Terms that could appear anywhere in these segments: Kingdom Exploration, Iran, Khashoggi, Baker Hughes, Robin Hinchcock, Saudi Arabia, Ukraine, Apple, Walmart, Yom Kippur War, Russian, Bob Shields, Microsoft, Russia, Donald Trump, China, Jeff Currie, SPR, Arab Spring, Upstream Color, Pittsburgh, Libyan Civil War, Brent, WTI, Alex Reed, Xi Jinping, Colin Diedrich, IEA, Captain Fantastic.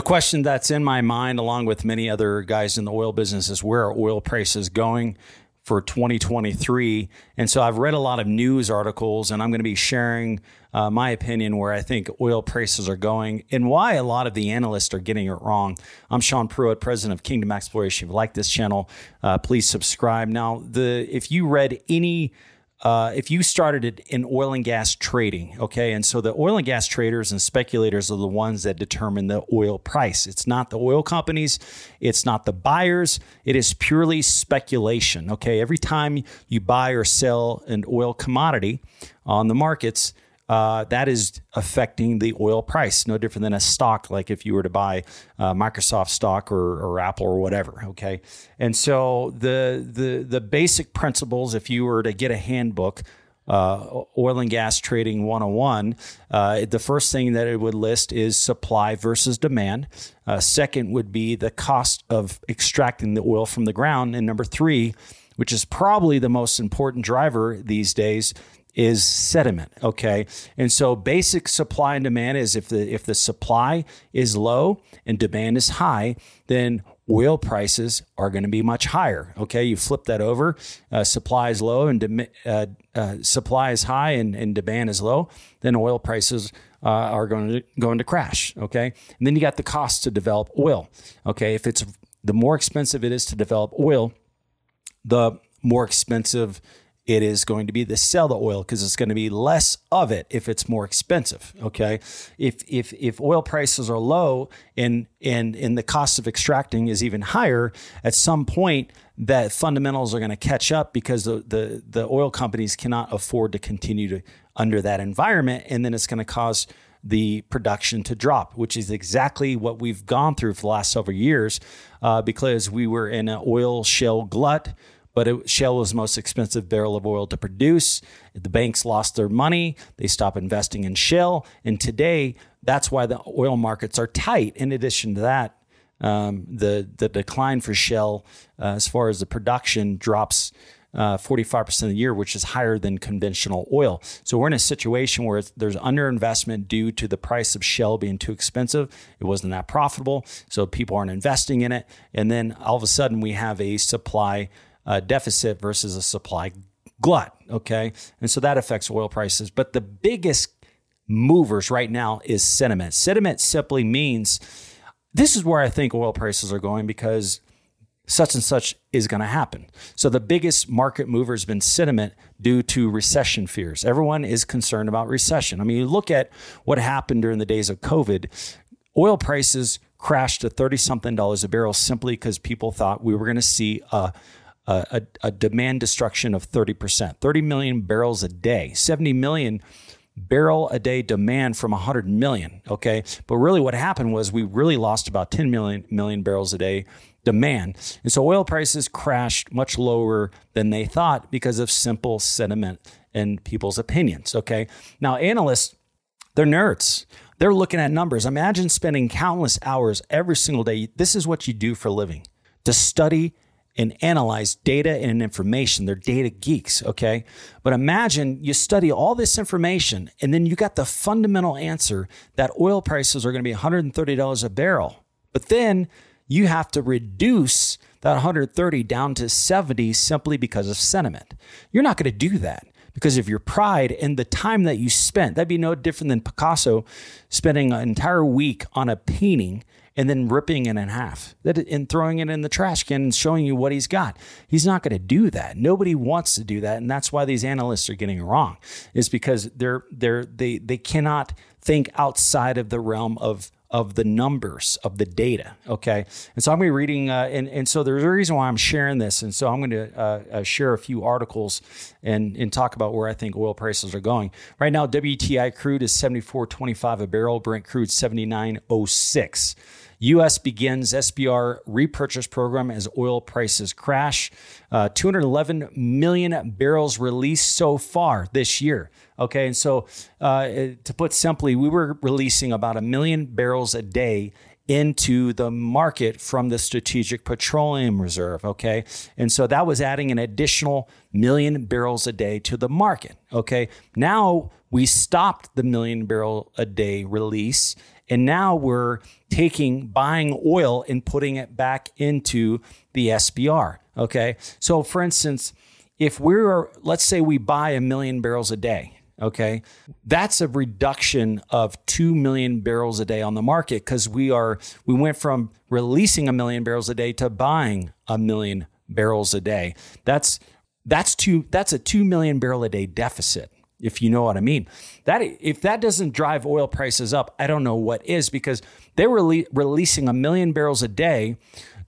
The question that's in my mind, along with many other guys in the oil business, is where are oil prices going for 2023? And so I've read a lot of news articles, and I'm going to be sharing my opinion where I think oil prices are going and why a lot of the analysts are getting it wrong. I'm Sean Pruitt, president of Kingdom Exploration. If you like this channel, please subscribe. Now, if you read any if you started it in oil and gas trading, okay, and so the oil and gas traders and speculators are the ones that determine the oil price. It's not the oil companies. It's not the buyers. It is purely speculation, okay? Every time you buy or sell an oil commodity on the markets, that is affecting the oil price, no different than a stock, like if you were to buy Microsoft stock or Apple or whatever, okay? And so the basic principles, if you were to get a handbook, oil and gas trading 101, the first thing that it would list is supply versus demand. Second would be the cost of extracting the oil from the ground. And number three, which is probably the most important driver these days, is sediment, okay? And so basic supply and demand is if the supply is low and demand is high, then oil prices are going to be much higher, okay? You flip that over, supply is low and supply is high and demand is low, then oil prices are going to crash, okay? And then you got the cost to develop oil, okay? If it's the more expensive it is to develop oil, the more expensive it is going to be to sell the oil, because it's going to be less of it if it's more expensive. Okay, if oil prices are low and the cost of extracting is even higher, at some point that fundamentals are going to catch up, because the oil companies cannot afford to continue to under that environment, and then it's going to cause the production to drop, which is exactly what we've gone through for the last several years, because we were in an oil shale glut. But shale was the most expensive barrel of oil to produce. The banks lost their money. They stopped investing in shale. And today, that's why the oil markets are tight. In addition to that, the decline for shale, as far as the production, drops 45% a year, which is higher than conventional oil. So we're in a situation where there's underinvestment due to the price of shale being too expensive. It wasn't that profitable, so people aren't investing in it. And then all of a sudden, we have a supply deficit versus a supply glut, okay? And so that affects oil prices. But the biggest movers right now is sentiment. Sentiment simply means this is where I think oil prices are going, because such and such is going to happen. So the biggest market mover has been sentiment due to recession fears. Everyone is concerned about recession. I mean, you look at what happened during the days of COVID. Oil prices crashed to 30-something dollars a barrel simply because people thought we were going to see a demand destruction of 30%, 30 million barrels a day, 70 million barrel a day demand from 100 million. Okay. But really what happened was we really lost about 10 million barrels a day demand. And so oil prices crashed much lower than they thought because of simple sentiment and people's opinions. Okay. Now analysts, they're nerds. They're looking at numbers. Imagine spending countless hours every single day. This is what you do for a living, to study and analyze data and information. They're data geeks, okay? But imagine you study all this information, and then you got the fundamental answer that oil prices are going to be $130 a barrel. But then you have to reduce that 130 down to 70 simply because of sentiment. You're not going to do that because of your pride and the time that you spent. That'd be no different than Picasso spending an entire week on a painting and then ripping it in half and throwing it in the trash can and showing you what he's got. He's not going to do that. Nobody wants to do that. And that's why these analysts are getting it wrong, is because they cannot think outside of the realm of the numbers, of the data. Okay. And so I'm going to be reading, and so there's a reason why I'm sharing this. And so I'm going to share a few articles and talk about where I think oil prices are going. Right now, WTI crude is $74.25 a barrel. Brent crude, $79.06. U.S. begins SPR repurchase program as oil prices crash. 211 million barrels released so far this year. Okay, and so to put simply, we were releasing about 1 million barrels a day into the market from the Strategic Petroleum Reserve, okay? And so that was adding an additional 1 million barrels a day to the market, okay? Now we stopped the 1 million barrel a day release, And now we're buying oil and putting it back into the SPR. Okay. So for instance, if let's say we buy 1 million barrels a day, okay, that's a reduction of 2 million barrels a day on the market, because we went from releasing 1 million barrels a day to buying 1 million barrels a day. That's a 2 million barrel a day deficit, if you know what I mean. That if that doesn't drive oil prices up, I don't know what is, because they were releasing 1 million barrels a day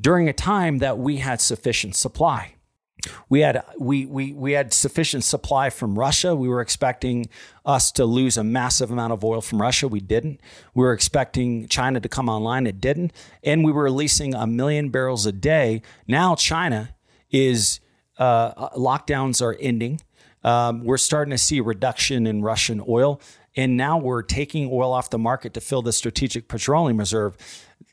during a time that we had sufficient supply. We had sufficient supply from Russia. We were expecting us to lose a massive amount of oil from Russia. We didn't. We were expecting China to come online. It didn't. And we were releasing 1 million barrels a day. Now China is lockdowns are ending. We're starting to see a reduction in Russian oil. And now we're taking oil off the market to fill the Strategic Petroleum Reserve.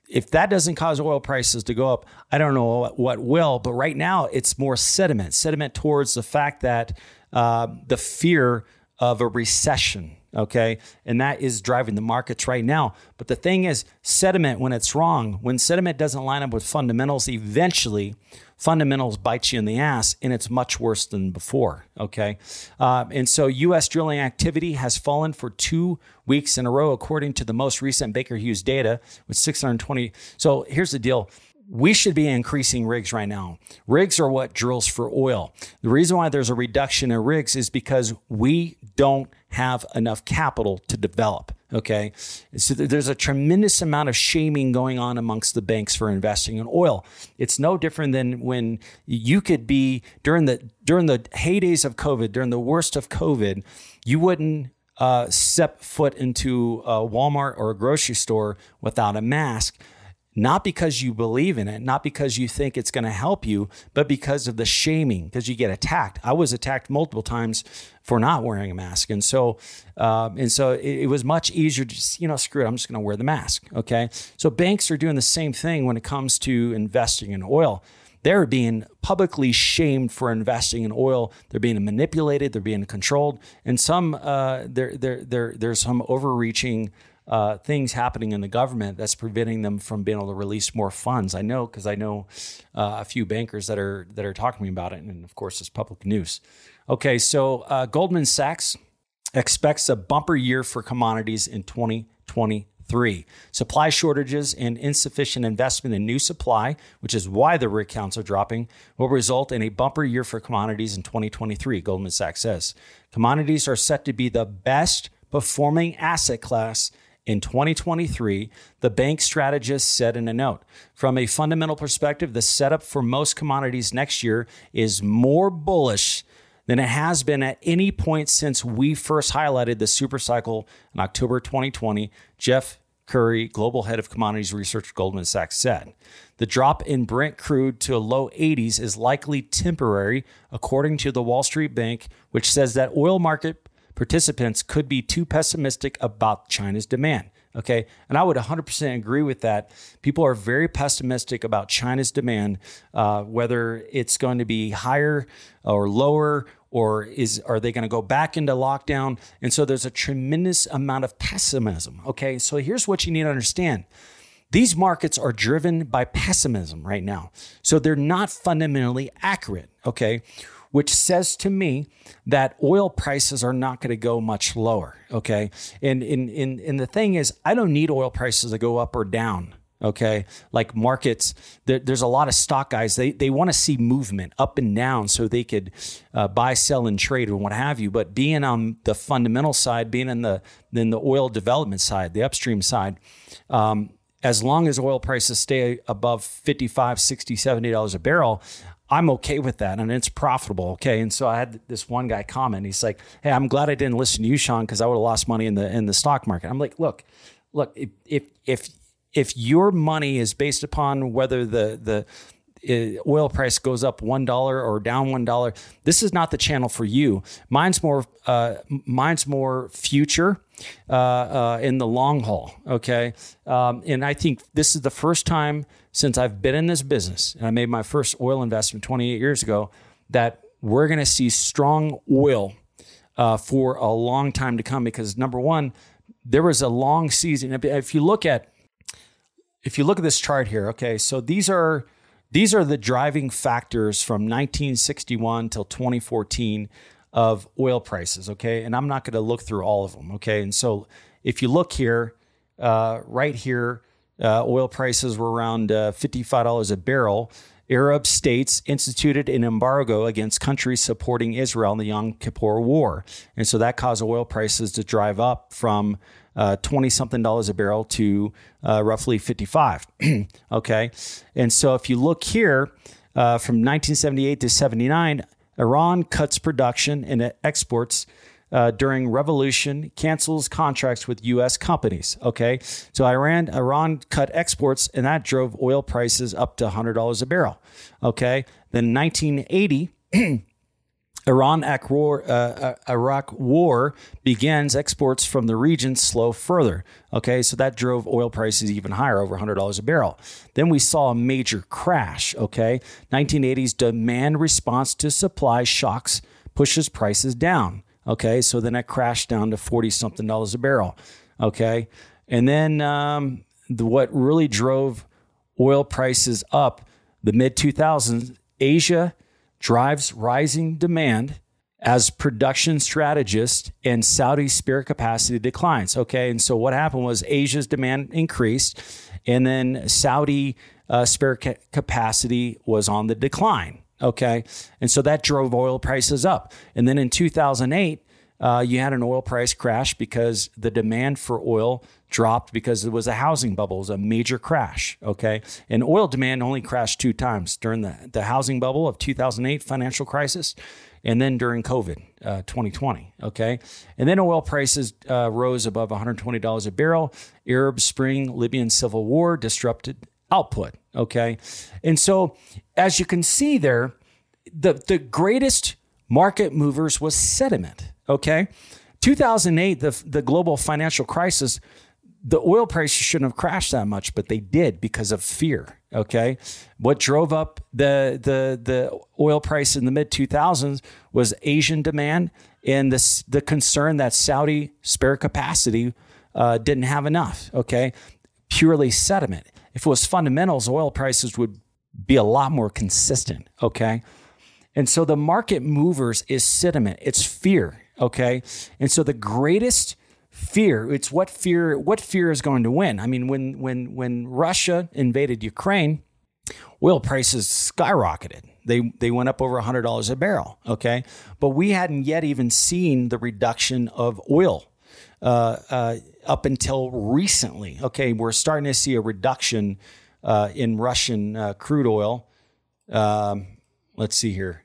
If that doesn't cause oil prices to go up, I don't know what will. But right now, it's more sediment towards the fact that the fear of a recession. OK, and that is driving the markets right now. But the thing is, sediment, when it's wrong, when sediment doesn't line up with fundamentals, eventually fundamentals bite you in the ass, and it's much worse than before. OK, and so U.S. drilling activity has fallen for 2 weeks in a row, according to the most recent Baker Hughes data, with 620. So here's the deal. We should be increasing rigs right now. Rigs are what drills for oil. The reason why there's a reduction in rigs is because we don't have enough capital to develop. Okay. So there's a tremendous amount of shaming going on amongst the banks for investing in oil. It's no different than when you could be during the heydays of COVID, during the worst of COVID, you wouldn't step foot into a Walmart or a grocery store without a mask. Not because you believe in it, not because you think it's going to help you, but because of the shaming, because you get attacked. I was attacked multiple times for not wearing a mask. And so it was much easier to just, screw it, I'm just going to wear the mask. Okay. So banks are doing the same thing when it comes to investing in oil. They're being publicly shamed for investing in oil. They're being manipulated. They're being controlled. And some there's some overreaching things happening in the government that's preventing them from being able to release more funds. I know, because I know a few bankers that are talking to me about it, and of course it's public news. Okay, so Goldman Sachs expects a bumper year for commodities in 2023. Supply shortages and insufficient investment in new supply, which is why the rig counts are dropping, will result in a bumper year for commodities in 2023, Goldman Sachs says. Commodities are set to be the best performing asset class in 2023, the bank strategist said in a note. From a fundamental perspective, the setup for most commodities next year is more bullish than it has been at any point since we first highlighted the supercycle in October 2020, Jeff Currie, global head of commodities research, Goldman Sachs, said. The drop in Brent crude to a low 80s is likely temporary, according to the Wall Street Bank, which says that oil market participants could be too pessimistic about China's demand. Okay. And I would 100% agree with that. People are very pessimistic about China's demand, whether it's going to be higher or lower, or are they going to go back into lockdown? And so there's a tremendous amount of pessimism. Okay. So here's what you need to understand. These markets are driven by pessimism right now. So they're not fundamentally accurate. Okay. Which says to me that oil prices are not going to go much lower, okay? And in the thing is, I don't need oil prices to go up or down, okay? Like markets, there's a lot of stock guys, they want to see movement up and down so they could buy, sell, and trade and what have you. But being on the fundamental side, being in the oil development side, the upstream side, as long as oil prices stay above $55, $60, $70 a barrel, I'm okay with that, and it's profitable, okay? And so I had this one guy comment. He's like, hey, I'm glad I didn't listen to you, Sean, because I would have lost money in the stock market. I'm like, look, if your money is based upon whether the oil price goes up $1 or down $1, this is not the channel for you. Mine's more future in the long haul, okay? And I think this is the first time since I've been in this business, and I made my first oil investment 28 years ago, that we're going to see strong oil for a long time to come, because number one, there was a long season. If you look at this chart here, okay, so these are the driving factors from 1961 till 2014 of oil prices, okay? And I'm not going to look through all of them, okay? And so if you look here, right here, oil prices were around $55 a barrel. Arab states instituted an embargo against countries supporting Israel in the Yom Kippur War. And so that caused oil prices to drive up from 20-something dollars a barrel to roughly 55, okay? And so if you look here, from 1978 to 79, Iran cuts production and exports during revolution, cancels contracts with U.S. companies. Okay, so Iran cut exports, and that drove oil prices up to $100 a barrel. Okay, then 1980, Iraq War begins. Exports from the region slow further. Okay, so that drove oil prices even higher, over $100 a barrel. Then we saw a major crash. Okay, 1980s demand response to supply shocks pushes prices down. Okay, so then it crashed down to $40-something a barrel. Okay, and then what really drove oil prices up, the mid-2000s, Asia drives rising demand as production strategists and Saudi spare capacity declines. Okay, and so what happened was Asia's demand increased, and then Saudi spare capacity was on the decline. OK, and so that drove oil prices up. And then in 2008, you had an oil price crash because the demand for oil dropped because it was a housing bubble. It was a major crash. OK, and oil demand only crashed two times during the housing bubble of 2008 financial crisis and then during COVID 2020. OK, and then oil prices rose above $120 a barrel. Arab Spring, Libyan Civil War disrupted output. Okay. And so as you can see there, the greatest market movers was sentiment. Okay. 2008, the global financial crisis, the oil prices shouldn't have crashed that much, but they did because of fear. Okay. What drove up the oil price in the mid 2000s was Asian demand and the concern that Saudi spare capacity didn't have enough. Okay. Purely sentiment. If it was fundamentals, oil prices would be a lot more consistent, okay? And so the market movers is sentiment. It's fear, okay? And so the greatest fear, it's what fear is going to win. I mean, when Russia invaded Ukraine, oil prices skyrocketed. They went up over $100 a barrel, okay? But we hadn't yet even seen the reduction of oil up until recently. Okay, we're starting to see a reduction in Russian crude oil. Let's see here.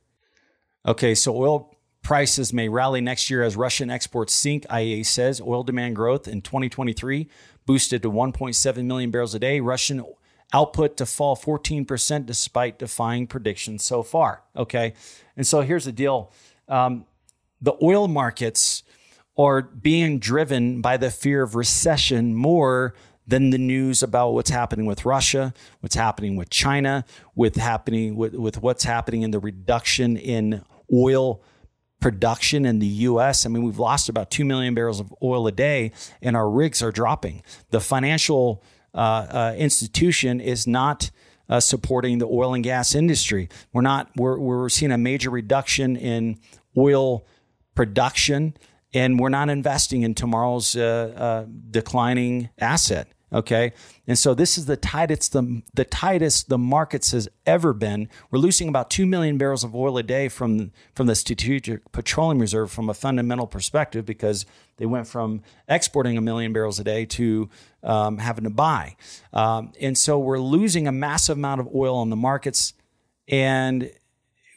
Okay, so oil prices may rally next year as Russian exports sink, IEA says. Oil demand growth in 2023 boosted to 1.7 million barrels a day. Russian output to fall 14% despite defying predictions so far. Okay, and so here's the deal. The oil markets are being driven by the fear of recession more than the news about what's happening with Russia, what's happening with China, with what's happening in the reduction in oil production in the U.S. I mean, we've lost about 2 million barrels of oil a day and our rigs are dropping. The financial institution is not supporting the oil and gas industry. We're seeing a major reduction in oil production, and we're not investing in tomorrow's declining asset, okay? And so this is the tightest the markets has ever been. We're losing about 2 million barrels of oil a day from the Strategic Petroleum Reserve from a fundamental perspective because they went from exporting 1 million barrels a day to having to buy. And so we're losing a massive amount of oil on the markets. And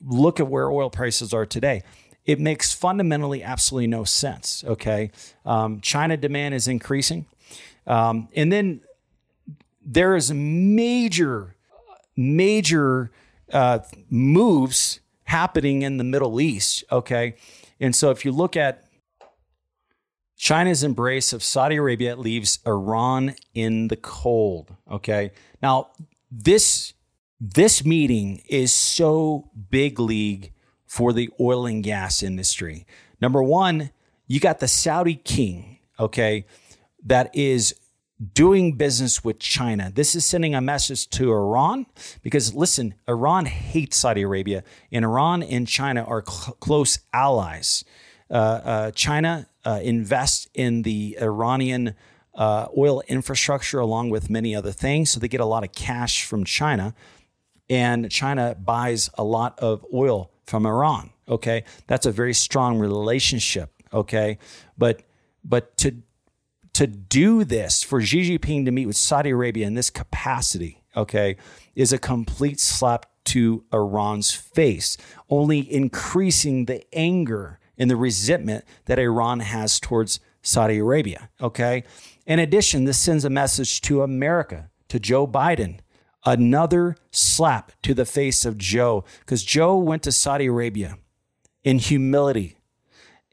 look at where oil prices are today. It makes fundamentally absolutely no sense, okay? China demand is increasing. And then there is major moves happening in the Middle East, okay? And so if you look at China's embrace of Saudi Arabia, it leaves Iran in the cold, okay? Now, this meeting is so big league for the oil and gas industry. Number one, you got the Saudi king, okay? that is doing business with China. This is sending a message to Iran because, listen, Iran hates Saudi Arabia, and Iran and China are close allies. China invests in the Iranian oil infrastructure along with many other things, so they get a lot of cash from China, and China buys a lot of oil from Iran, okay? That's a very strong relationship, okay? But to do this, for Xi Jinping to meet with Saudi Arabia in this capacity, okay, is a complete slap to Iran's face, only increasing the anger and the resentment that Iran has towards Saudi Arabia, okay? In addition, this sends a message to America, to Joe Biden, another slap to the face of Joe, because Joe went to Saudi Arabia in humility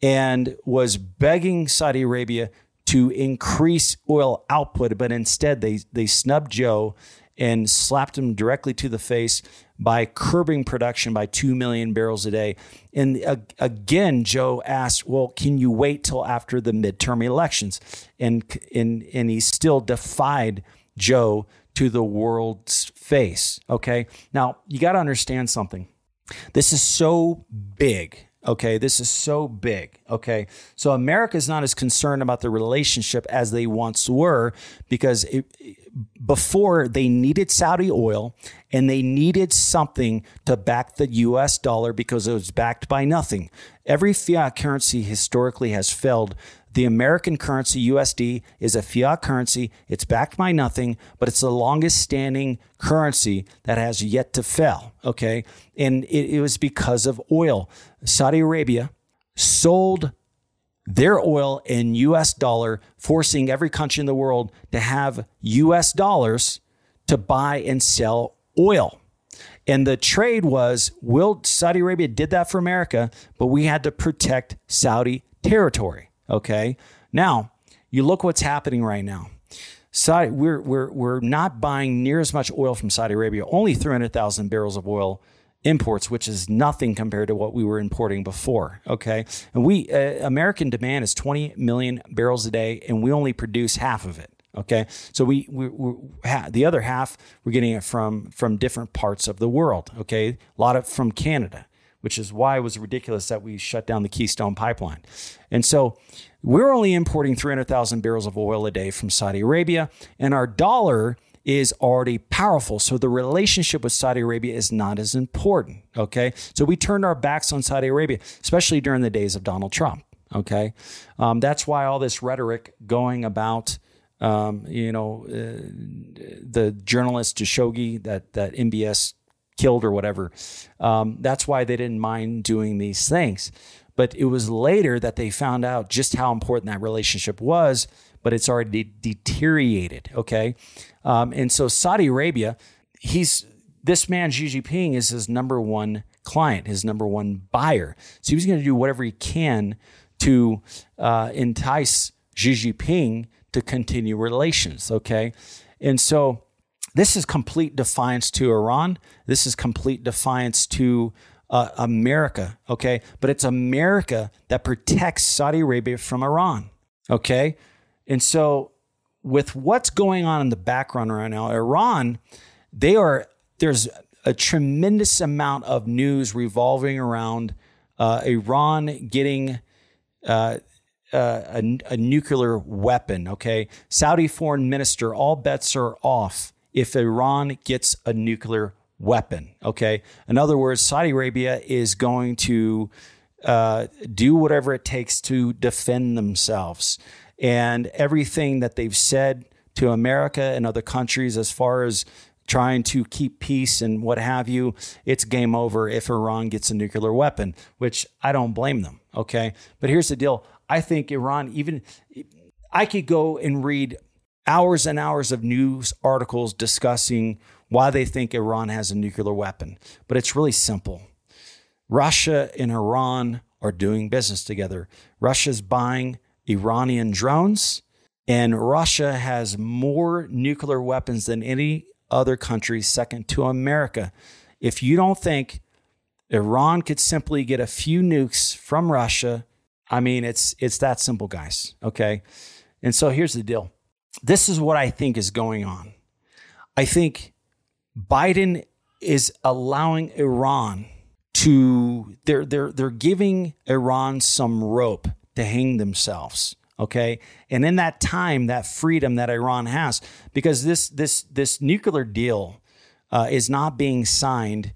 and was begging Saudi Arabia to increase oil output, but instead they snubbed Joe and slapped him directly to the face by curbing production by 2 million barrels a day. And again, Joe asked, well, can you wait till after the midterm elections? And he still defied Joe to the world's face, okay? Now, you got to understand something. This is so big. Okay, this is so big. Okay, so America is not as concerned about the relationship as they once were, because before they needed Saudi oil and they needed something to back the U.S. dollar because it was backed by nothing. Every fiat currency historically has failed. The American currency, USD, is a fiat currency. It's backed by nothing, but it's the longest standing currency that has yet to fail, okay? And it was because of oil. Saudi Arabia sold their oil in US dollar, forcing every country in the world to have US dollars to buy and sell oil. And the trade was, Saudi Arabia did that for America, but we had to protect Saudi territory. OK, now you look what's happening right now. Saudi, we're not buying near as much oil from Saudi Arabia, only 300,000 barrels of oil imports, which is nothing compared to what we were importing before. OK, and American demand is 20 million barrels a day, and we only produce half of it. OK, so the other half, we're getting it from different parts of the world. OK, a lot of from Canada, which is why it was ridiculous that we shut down the Keystone Pipeline. And so we're only importing 300,000 barrels of oil a day from Saudi Arabia, and our dollar is already powerful. So the relationship with Saudi Arabia is not as important, okay? So we turned our backs on Saudi Arabia, especially during the days of Donald Trump, okay? That's why all this rhetoric going about the journalist Khashoggi that MBS killed or whatever. That's why they didn't mind doing these things. But it was later that they found out just how important that relationship was, but it's already deteriorated, okay? And so Saudi Arabia, this man Xi Jinping is his number one client, his number one buyer. So he was going to do whatever he can to entice Xi Jinping to continue relations, okay? And so this is complete defiance to Iran. This is complete defiance to America, okay? But it's America that protects Saudi Arabia from Iran, okay? And so with what's going on in the background right now, Iran, there's a tremendous amount of news revolving around Iran getting a nuclear weapon, okay? Saudi foreign minister, all bets are off if Iran gets a nuclear weapon, okay? In other words, Saudi Arabia is going to do whatever it takes to defend themselves. And everything that they've said to America and other countries as far as trying to keep peace and what have you, it's game over if Iran gets a nuclear weapon, which I don't blame them, okay? But here's the deal. I think Iran, I could go and read hours and hours of news articles discussing why they think Iran has a nuclear weapon. But it's really simple. Russia and Iran are doing business together. Russia's buying Iranian drones, and Russia has more nuclear weapons than any other country, second to America. If you don't think Iran could simply get a few nukes from Russia, I mean, it's that simple, guys, okay? And so here's the deal. This is what I think is going on. I think Biden is allowing Iran to, they're giving Iran some rope to hang themselves. Okay. And in that time, that freedom that Iran has, because this nuclear deal is not being signed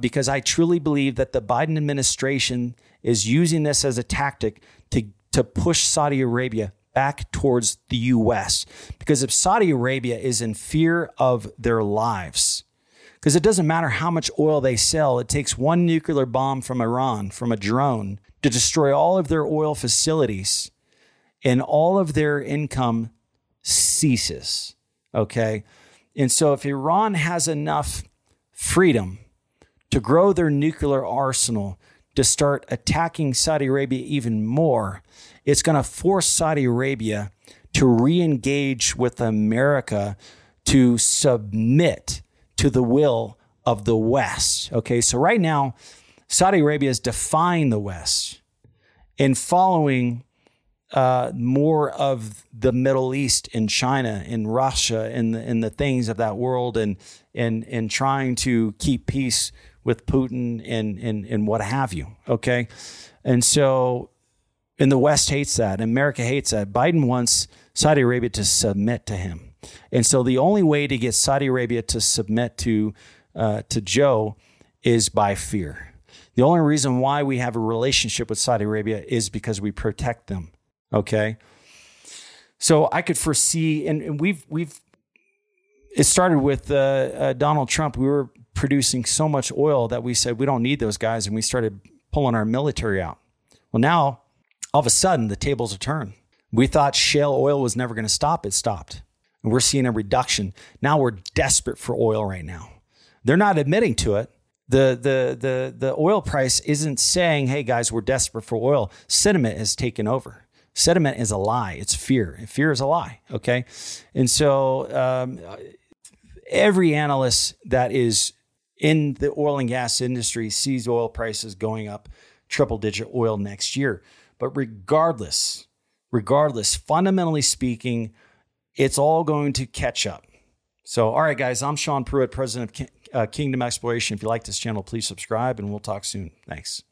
because I truly believe that the Biden administration is using this as a tactic to push Saudi Arabia back towards the U.S. Because if Saudi Arabia is in fear of their lives, because it doesn't matter how much oil they sell, it takes one nuclear bomb from Iran, from a drone, to destroy all of their oil facilities, and all of their income ceases, okay? And so if Iran has enough freedom to grow their nuclear arsenal to start attacking Saudi Arabia even more, it's going to force Saudi Arabia to re-engage with America to submit to the will of the West. Okay, so right now, Saudi Arabia is defying the West and following more of the Middle East and China and Russia and the things of that world and trying to keep peace with Putin and what have you. Okay, and so. And the West hates that. America hates that. Biden wants Saudi Arabia to submit to him. And so the only way to get Saudi Arabia to submit to Joe is by fear. The only reason why we have a relationship with Saudi Arabia is because we protect them. Okay. So I could foresee, and we've it started with Donald Trump. We were producing so much oil that we said, we don't need those guys. And we started pulling our military out. Well, now, all of a sudden, the tables are turned. We thought shale oil was never going to stop. It stopped. And we're seeing a reduction. Now we're desperate for oil right now. They're not admitting to it. The oil price isn't saying, hey, guys, we're desperate for oil. Sentiment has taken over. Sentiment is a lie. It's fear. Fear is a lie. Okay. And so every analyst that is in the oil and gas industry sees oil prices going up triple digit oil next year. But regardless, fundamentally speaking, it's all going to catch up. So, all right, guys, I'm Sean Pruitt, president of Kingdom Exploration. If you like this channel, please subscribe, and we'll talk soon. Thanks.